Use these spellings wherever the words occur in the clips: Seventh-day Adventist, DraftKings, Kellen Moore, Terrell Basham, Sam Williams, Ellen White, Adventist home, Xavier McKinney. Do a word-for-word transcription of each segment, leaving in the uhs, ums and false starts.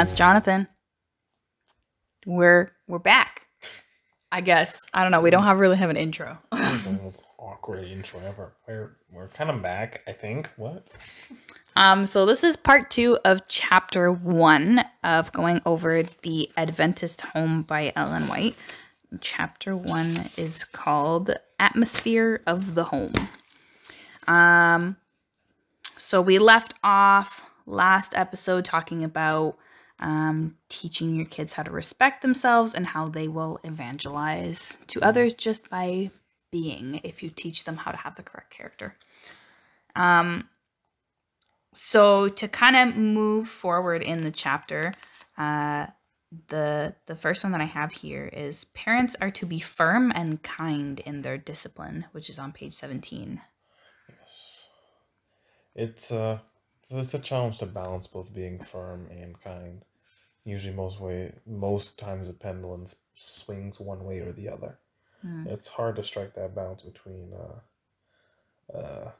that's Jonathan. We're we're back, I guess. I don't know. We don't have really have an intro. That's the most awkward intro ever. We're we're kind of back, I think. What? Um. So this is part two of chapter one of going over The Adventist Home by Ellen White. Chapter one is called Atmosphere of the Home. Um. So we left off last episode talking about um, teaching your kids how to respect themselves and how they will evangelize to others just by being, if you teach them how to have the correct character. Um, so to kind of move forward in the chapter, uh, the, the first one that I have here is parents are to be firm and kind in their discipline, which is on page seventeen. It's uh it's a challenge to balance both being firm and kind. Usually most way most times the pendulum swings one way or the other. Mm. It's hard to strike that balance between uh uh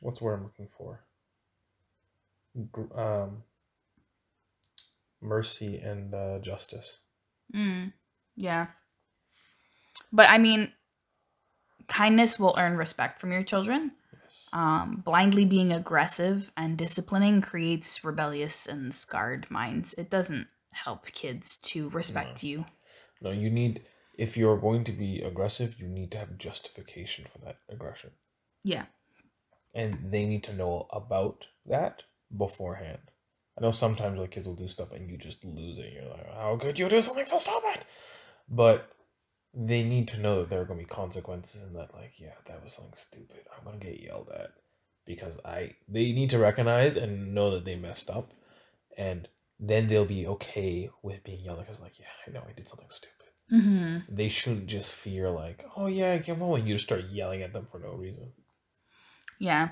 what's the word I'm looking for? Um mercy and uh justice. Mm. Yeah. But I mean, kindness will earn respect from your children. Um, blindly being aggressive and disciplining creates rebellious and scarred minds. It doesn't help kids to respect no. you. No, you need, if you're going to be aggressive, you need to have justification for that aggression. Yeah. And they need to know about that beforehand. I know sometimes like kids will do stuff and you just lose it. You're like, how could you do something so stupid? But they need to know that there are going to be consequences and that, like, yeah, that was something stupid. I'm going to get yelled at because I, they need to recognize and know that they messed up, and then they'll be okay with being yelled at because, like, yeah, I know I did something stupid. Mm-hmm. They shouldn't just fear, like, oh, yeah, I came home, and you just start yelling at them for no reason. Yeah.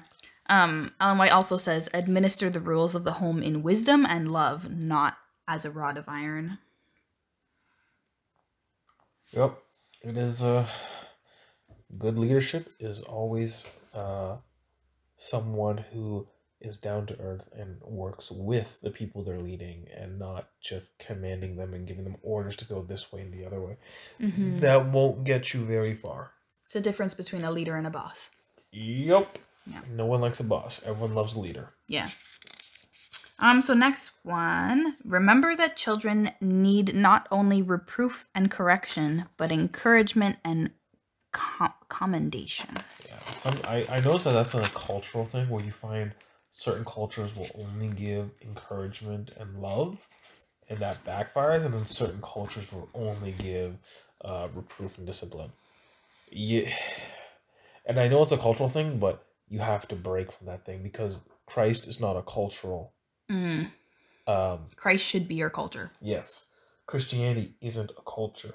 Um, Ellen White also says, administer the rules of the home in wisdom and love, not as a rod of iron. Yep. It is uh, good leadership is always uh, someone who is down to earth and works with the people they're leading and not just commanding them and giving them orders to go this way and the other way. Mm-hmm. That won't get you very far. It's a difference between a leader and a boss. Yep. Yeah. No one likes a boss. Everyone loves a leader. Yeah. Um, so next one, remember that children need not only reproof and correction, but encouragement and com commendation. Yeah, some, I, I noticed that that's a cultural thing where you find certain cultures will only give encouragement and love, and that backfires, and then certain cultures will only give uh, reproof and discipline. Yeah. And I know it's a cultural thing, but you have to break from that thing because Christ is not a cultural Mm. Um, Christ should be your culture. Yes. Christianity isn't a culture.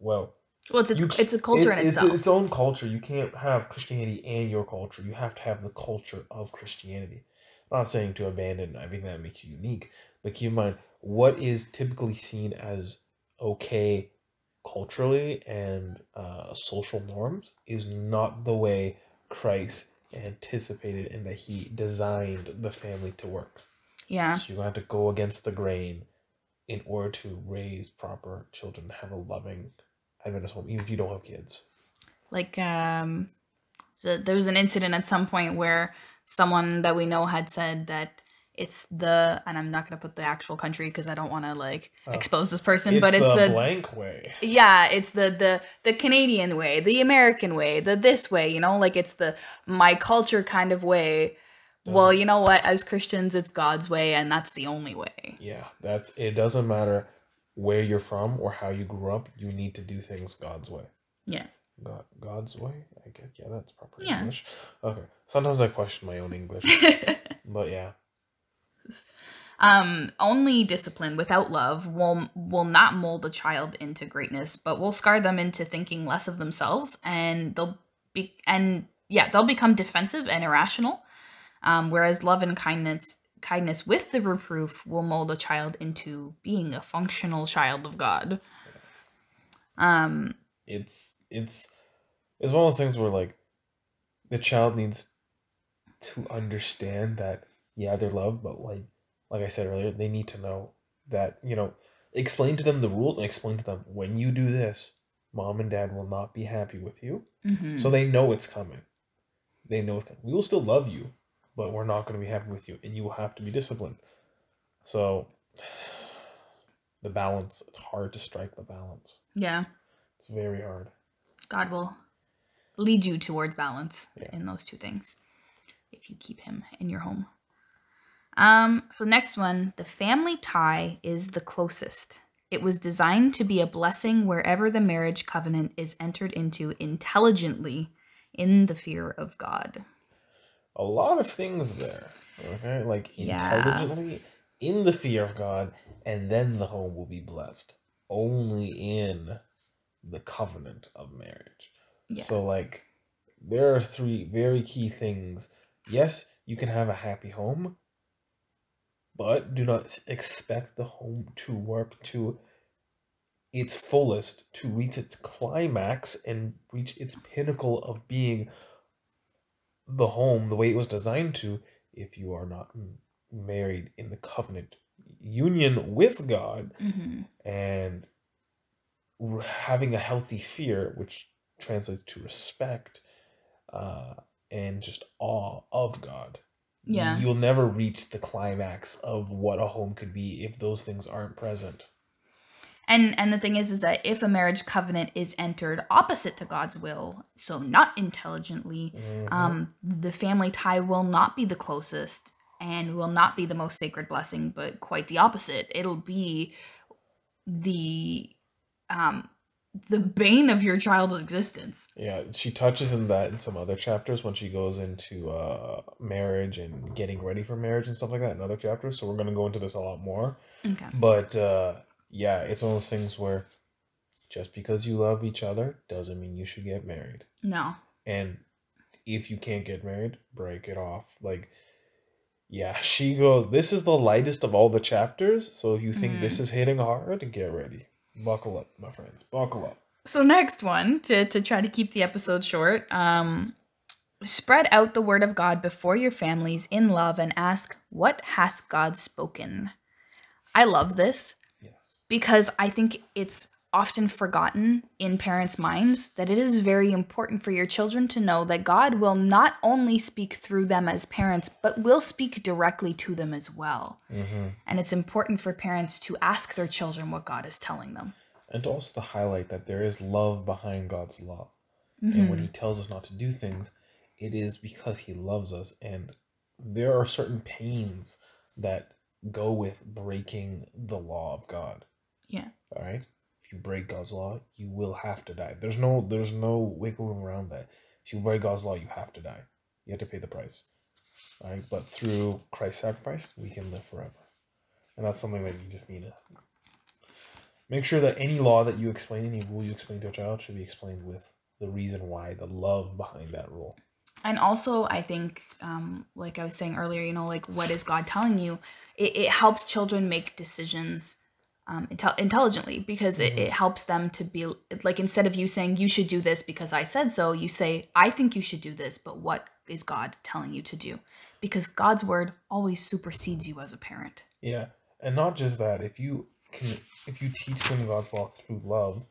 Well, well it's, a, you, it's a culture it, in it's itself. It's its own culture. You can't have Christianity and your culture. You have to have the culture of Christianity. I'm not saying to abandon everything that makes you unique, but keep in mind what is typically seen as okay culturally and uh, social norms is not the way Christ anticipated and that he designed the family to work. Yeah. So you're going to have to go against the grain in order to raise proper children to have a loving Adventist home, even if you don't have kids. Like, um, so there was an incident at some point where someone that we know had said that it's the, and I'm not going to put the actual country because I don't want to, like, uh, expose this person, it's but it's the, the blank way. Yeah, it's the, the, the Canadian way, the American way, the this way, you know, like it's the my culture kind of way. Well, you know what? As Christians, it's God's way, and that's the only way. Yeah, that's it. Doesn't matter where you're from or how you grew up. You need to do things God's way. Yeah. God, God's way. I guess. Yeah, that's proper yeah. English. Okay. Sometimes I question my own English, but yeah. Um, only discipline without love will will not mold a child into greatness, but will scar them into thinking less of themselves, and they'll be and yeah, they'll become defensive and irrational. Um, whereas love and kindness kindness with the reproof will mold a child into being a functional child of God. Um, it's it's it's one of those things where, like, the child needs to understand that, yeah, they're loved, but like like I said earlier, they need to know that, you know, explain to them the rules and explain to them, when you do this, mom and dad will not be happy with you. Mm-hmm. So they know it's coming. They know it's coming. We will still love you, but we're not going to be happy with you, and you will have to be disciplined. So the balance, it's hard to strike the balance. Yeah. It's very hard. God will lead you towards balance yeah. in those two things if you keep him in your home. Um, so the next one, the family tie is the closest. It was designed to be a blessing wherever the marriage covenant is entered into intelligently in the fear of God. A lot of things there, okay? Like intelligently yeah. in the fear of God, and then the home will be blessed only in the covenant of marriage. Yeah. So like there are three very key things. Yes, you can have a happy home, but do not expect the home to work to its fullest, to reach its climax and reach its pinnacle of being the home the way it was designed to, if you are not married in the covenant union with God mm-hmm. and having a healthy fear, which translates to respect uh, and just awe of God. Yeah. You'll never reach the climax of what a home could be if those things aren't present. And and the thing is, is that if a marriage covenant is entered opposite to God's will, so not intelligently, mm-hmm. um, the family tie will not be the closest and will not be the most sacred blessing, but quite the opposite. It'll be the um, the bane of your child's existence. Yeah, she touches on that in some other chapters when she goes into uh marriage and getting ready for marriage and stuff like that in other chapters, so we're going to go into this a lot more. Okay. But uh yeah, it's one of those things where just because you love each other doesn't mean you should get married. No. And if you can't get married, break it off. Like, yeah, she goes, this is the lightest of all the chapters, so if you think mm. this is hitting hard, get ready. Buckle up, my friends. Buckle up. So next one, to, to try to keep the episode short, um, spread out the word of God before your families in love and ask, what hath God spoken? I love this. Yes. Because I think it's often forgotten in parents' minds that it is very important for your children to know that God will not only speak through them as parents, but will speak directly to them as well. Mm-hmm. And it's important for parents to ask their children what God is telling them. And also to highlight that there is love behind God's law. Mm-hmm. And when he tells us not to do things, it is because he loves us. And there are certain pains that go with breaking the law of God. Yeah. All right? You break God's law, you will have to die. There's no there's no wiggle room around that. If you break God's law, you have to die. You have to pay the price. All right? But through Christ's sacrifice, we can live forever. And that's something that you just need to make sure that any law that you explain, any rule you explain to a child, should be explained with the reason why, the love behind that rule. And also, I think, um, like I was saying earlier, you know, like, what is God telling you? It, it helps children make decisions Um, intel- intelligently, because it, it helps them to be like, instead of you saying you should do this because I said so, you say, I think you should do this, but what is God telling you to do? Because God's word always supersedes you as a parent. Yeah. And not just that, if you can, if you teach them God's law through love,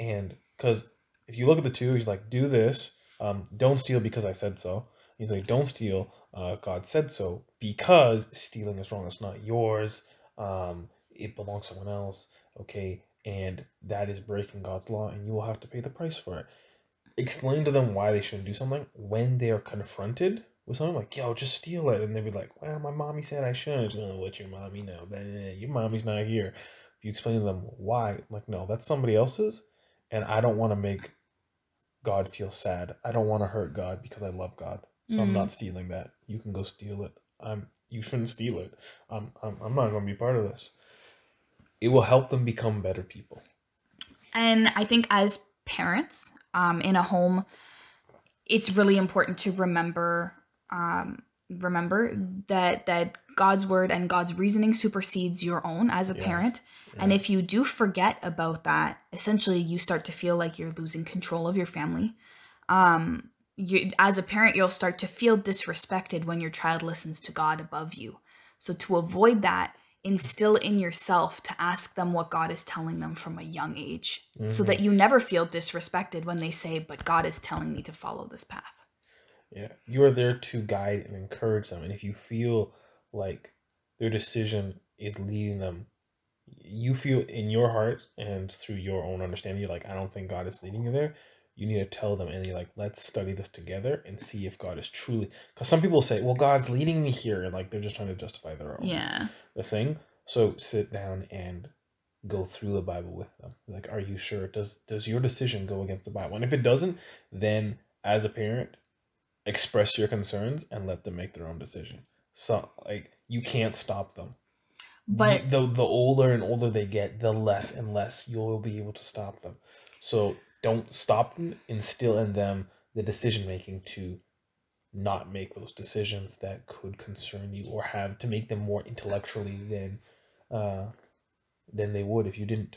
and because if you look at the two, he's like, do this, um, don't steal because I said so. He's like, don't steal. Uh, God said so, because stealing is wrong. It's not yours. Um, It belongs to someone else, okay? And that is breaking God's law, and you will have to pay the price for it. Explain to them why they shouldn't do something when they are confronted with something like, yo, just steal it. And they'll be like, well, my mommy said I shouldn't. Oh, what's your mommy now? Your mommy's not here. If you explain to them why, like, no, that's somebody else's, and I don't want to make God feel sad. I don't want to hurt God because I love God, so mm-hmm. I'm not stealing that. You can go steal it. I'm. You shouldn't steal it. I'm. I'm, I'm not going to be part of this. It will help them become better people. And I think as parents um, in a home, it's really important to remember um, remember that that God's word and God's reasoning supersedes your own as a yeah. parent. Yeah. And if you do forget about that, essentially you start to feel like you're losing control of your family. Um, you, as a parent, you'll start to feel disrespected when your child listens to God above you. So to avoid that, instill in yourself to ask them what God is telling them from a young age, mm-hmm. so that you never feel disrespected when they say, but God is telling me to follow this path. Yeah, you're there to guide and encourage them. And if you feel like their decision is leading them, you feel in your heart and through your own understanding, you're like, I don't think God is leading you there. You need to tell them, and you're like, let's study this together and see if God is truly, because some people say, well, God's leading me here, and like they're just trying to justify their own yeah the thing. So sit down and go through the Bible with them. Like, are you sure? Does does your decision go against the Bible? And if it doesn't, then as a parent, express your concerns and let them make their own decision. So like, you can't stop them. But the, the, the older and older they get, the less and less you'll be able to stop them. So don't stop them. Instill in them the decision making to not make those decisions that could concern you, or have to make them more intellectually than uh, than they would if you didn't.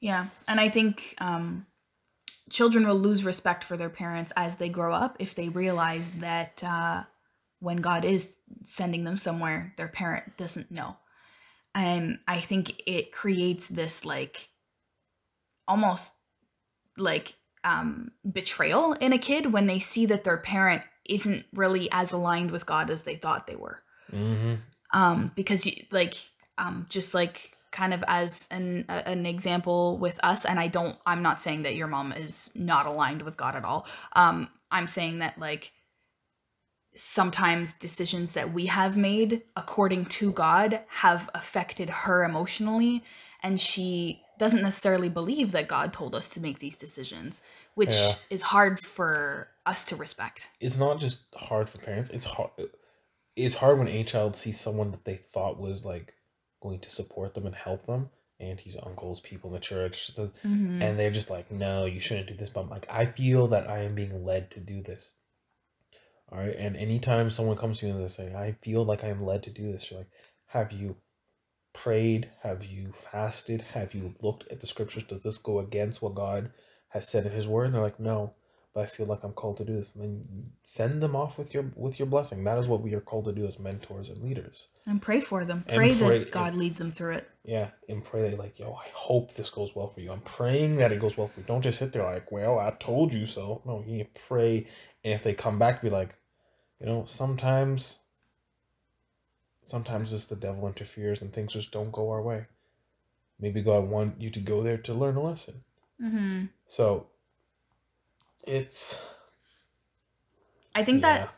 Yeah, and I think um, children will lose respect for their parents as they grow up if they realize that uh, when God is sending them somewhere, their parent doesn't know. And I think it creates this like almost like um, betrayal in a kid when they see that their parent isn't really as aligned with God as they thought they were. Mm-hmm. Um, because you, like um, just like kind of as an, uh, an example with us, and I don't, I'm not saying that your mom is not aligned with God at all. Um, I'm saying that like sometimes decisions that we have made according to God have affected her emotionally, and she doesn't necessarily believe that God told us to make these decisions, which yeah. is hard for us to respect. It's not just hard for parents. It's hard. It's hard when a child sees someone that they thought was like going to support them and help them, aunties, uncles, people in the church, the, mm-hmm. and they're just like, no, you shouldn't do this. But I'm like, I feel that I am being led to do this. All right. And anytime someone comes to you and they say, I feel like I'm led to do this, you're like, have you prayed? Have you fasted? Have you looked at the scriptures? Does this go against what God has said in his word? And they're like, no, but I feel like I'm called to do this. And then send them off with your, with your blessing. That is what we are called to do as mentors and leaders. And pray for them. Pray, pray that God and, leads them through it. Yeah. And pray that like, yo, I hope this goes well for you. I'm praying that it goes well for you. Don't just sit there like, well, I told you so. No, you need to pray. And if they come back, be like, you know, sometimes, sometimes it's the devil interferes and things just don't go our way. Maybe God wants you to go there to learn a lesson. Mm-hmm. So it's, I think yeah. that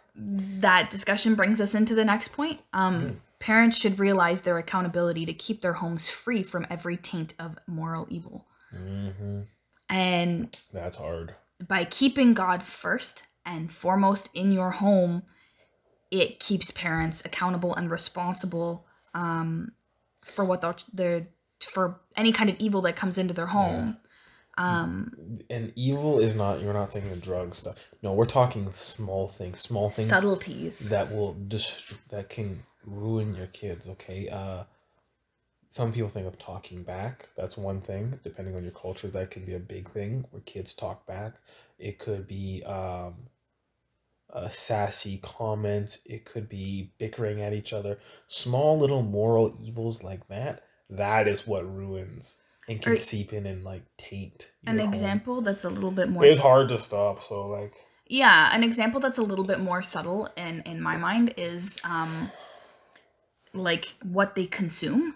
that discussion brings us into the next point. Um, mm. Parents should realize their accountability to keep their homes free from every taint of moral evil. Mm-hmm. And that's hard. By keeping God first and foremost in your home, it keeps parents accountable and responsible um, for what they're, they're for any kind of evil that comes into their home. Yeah. Um, and evil is not, you're not thinking of drugs stuff. No, we're talking small things, small things, subtleties that will dist- that can ruin your kids. Okay. Uh, some people think of talking back. That's one thing. Depending on your culture, that can be a big thing where kids talk back. It could be um, uh, sassy comments. It could be bickering at each other. Small little moral evils like that. That is what ruins and can or seep in and like taint. An home. Example that's a little bit more. It's hard to stop. So like. Yeah, an example that's a little bit more subtle in in my mind is um, like what they consume,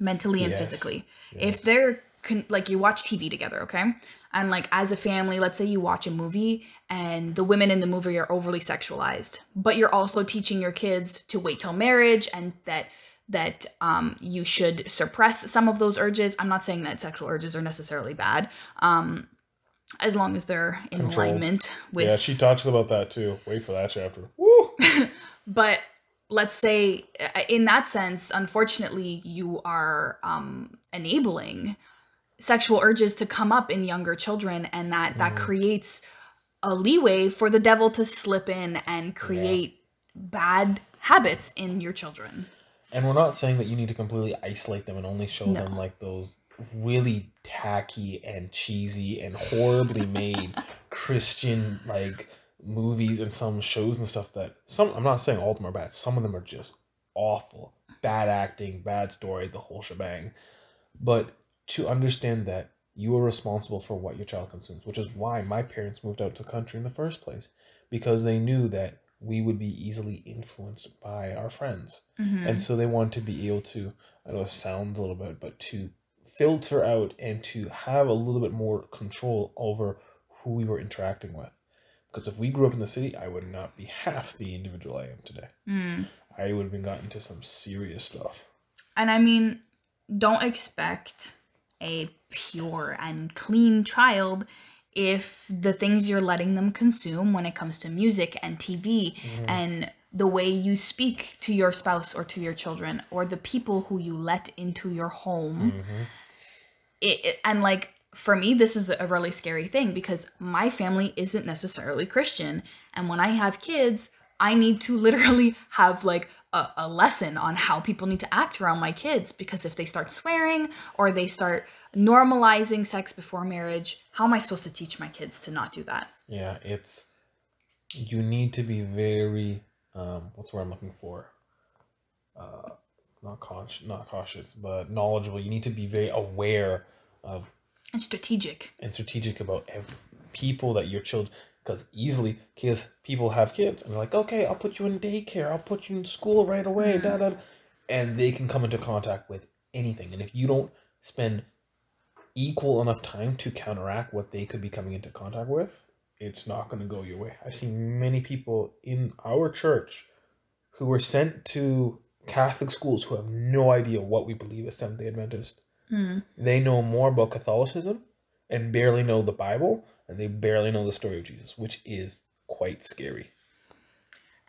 mentally and yes. physically. Yes. If they're con- like you watch T V together, okay. And like as a family, let's say you watch a movie and the women in the movie are overly sexualized, but you're also teaching your kids to wait till marriage and that that um, you should suppress some of those urges. I'm not saying that sexual urges are necessarily bad, um, as long as they're in Controlled. Alignment with. Yeah, she talks about that too. Wait for that chapter. Woo! But let's say in that sense, unfortunately, you are um, enabling sexual urges to come up in younger children, and that, mm. that creates a leeway for the devil to slip in and create yeah. bad habits in your children. And we're not saying that you need to completely isolate them and only show no. them like those really tacky and cheesy and horribly made Christian like movies and some shows and stuff that some, I'm not saying all of them are bad. Some of them are just awful. bad acting, bad story, the whole shebang. But to understand that you are responsible for what your child consumes, which is why my parents moved out to the country in the first place, because they knew that we would be easily influenced by our friends. Mm-hmm. And so they wanted to be able to, I know it sounds a little bit, but to filter out and to have a little bit more control over who we were interacting with. Because if we grew up in the city, I would not be half the individual I am today. Mm. I would have been gotten into some serious stuff. And I mean, don't expect a pure and clean child if the things you're letting them consume when it comes to music and T V mm. and the way you speak to your spouse or to your children or the people who you let into your home. Mm-hmm. it, it, and like, for me, this is a really scary thing because my family isn't necessarily Christian. And when I have kids, I need to literally have like a, a lesson on how people need to act around my kids, because if they start swearing or they start normalizing sex before marriage, how am I supposed to teach my kids to not do that? Yeah, it's, you need to be very, um, what's the word I'm looking for? Uh, not cautious, not cautious, but knowledgeable. You need to be very aware of And strategic. And strategic about every people that your children, because easily kids, people have kids and they're like, okay, I'll put you in daycare. I'll put you in school right away. Mm. Da, da, da. And they can come into contact with anything. And if you don't spend equal enough time to counteract what they could be coming into contact with, it's not going to go your way. I've seen many people in our church who were sent to Catholic schools who have no idea what we believe as Seventh-day Adventist. Mm. They know more about Catholicism and barely know the Bible, and they barely know the story of Jesus, which is quite scary.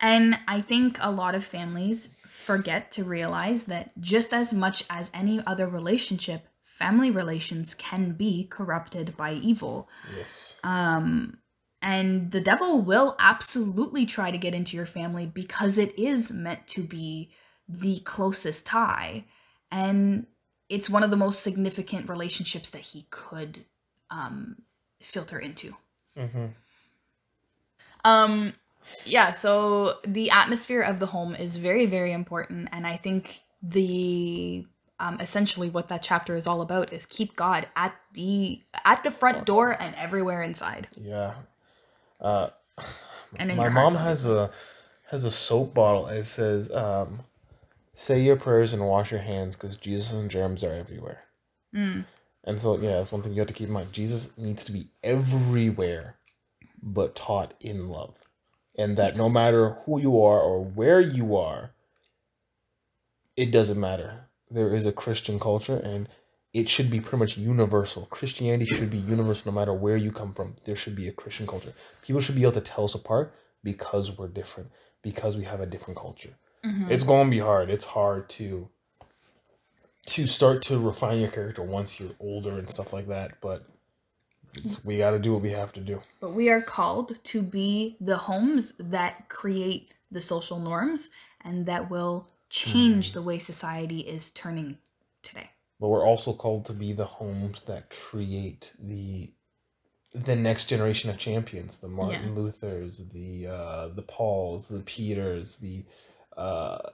And I think a lot of families forget to realize that just as much as any other relationship, family relations can be corrupted by evil. Yes. Um, and the devil will absolutely try to get into your family because it is meant to be the closest tie. And it's one of the most significant relationships that he could um, filter into. Mm-hmm. Um, yeah, so the atmosphere of the home is very, very important. And I think the um, essentially what that chapter is all about is keep God at the at the front door and everywhere inside. Yeah. Uh, and in my mom has a has a soap bottle. It says, Um, say your prayers and wash your hands because Jesus and germs are everywhere. Mm. And so, yeah, that's one thing you have to keep in mind. Jesus needs to be everywhere but taught in love. And that yes. no matter who you are or where you are, it doesn't matter. There is a Christian culture and it should be pretty much universal. Christianity should be universal no matter where you come from. There should be a Christian culture. People should be able to tell us apart because we're different, because we have a different culture. Mm-hmm. It's going to be hard. It's hard to to start to refine your character once you're older and stuff like that. But it's, we got to do what we have to do. But we are called to be the homes that create the social norms and that will change mm-hmm. the way society is turning today. But we're also called to be the homes that create the the next generation of champions. The Martin yeah. Luthers, the uh, the Pauls, the Peters, the... Uh,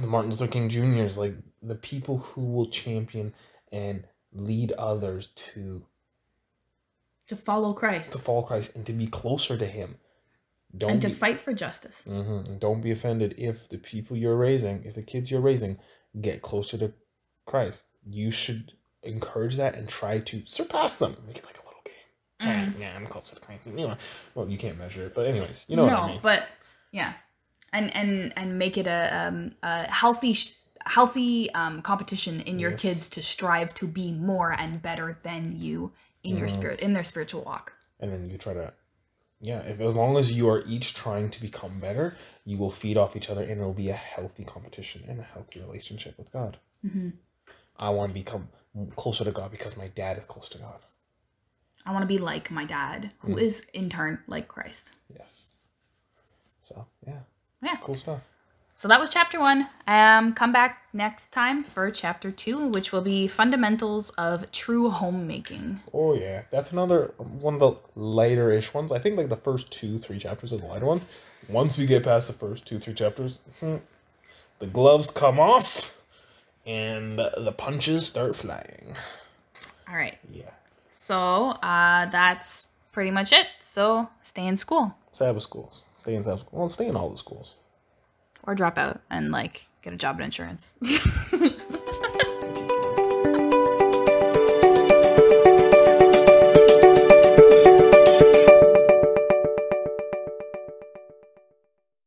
the Martin Luther King Juniors, like the people who will champion and lead others to to follow Christ, to follow Christ, and to be closer to Him. Don't and to be, fight for justice. Mm-hmm, don't be offended if the people you're raising, if the kids you're raising, get closer to Christ. You should encourage that and try to surpass them. Make it like a little game. Mm. Yeah, I'm closer to Christ. Anyway, well, you can't measure it, but anyways, you know no, what I mean. But yeah. And, and and make it a, um, a healthy healthy um, competition in your yes. kids to strive to be more and better than you in mm-hmm. your spirit in their spiritual walk. And then you try to, yeah. If as long as you are each trying to become better, you will feed off each other, and it'll be a healthy competition and a healthy relationship with God. Mm-hmm. I want to become closer to God because my dad is close to God. I want to be like my dad, who mm. is in turn like Christ. Yes. So yeah. Yeah. Cool stuff. So that was chapter one. Um, come back next time for chapter two, which will be fundamentals of true homemaking. Oh, yeah. That's another one of the lighter-ish ones. I think like the first two, three chapters are the lighter ones. Once we get past the first two, three chapters, the gloves come off, and the punches start flying. All right. Yeah. So uh, that's pretty much it. So stay in school. Sabbath schools. Stay in Sabbath school. Well, stay in all the schools. Or drop out and, like, get a job at insurance.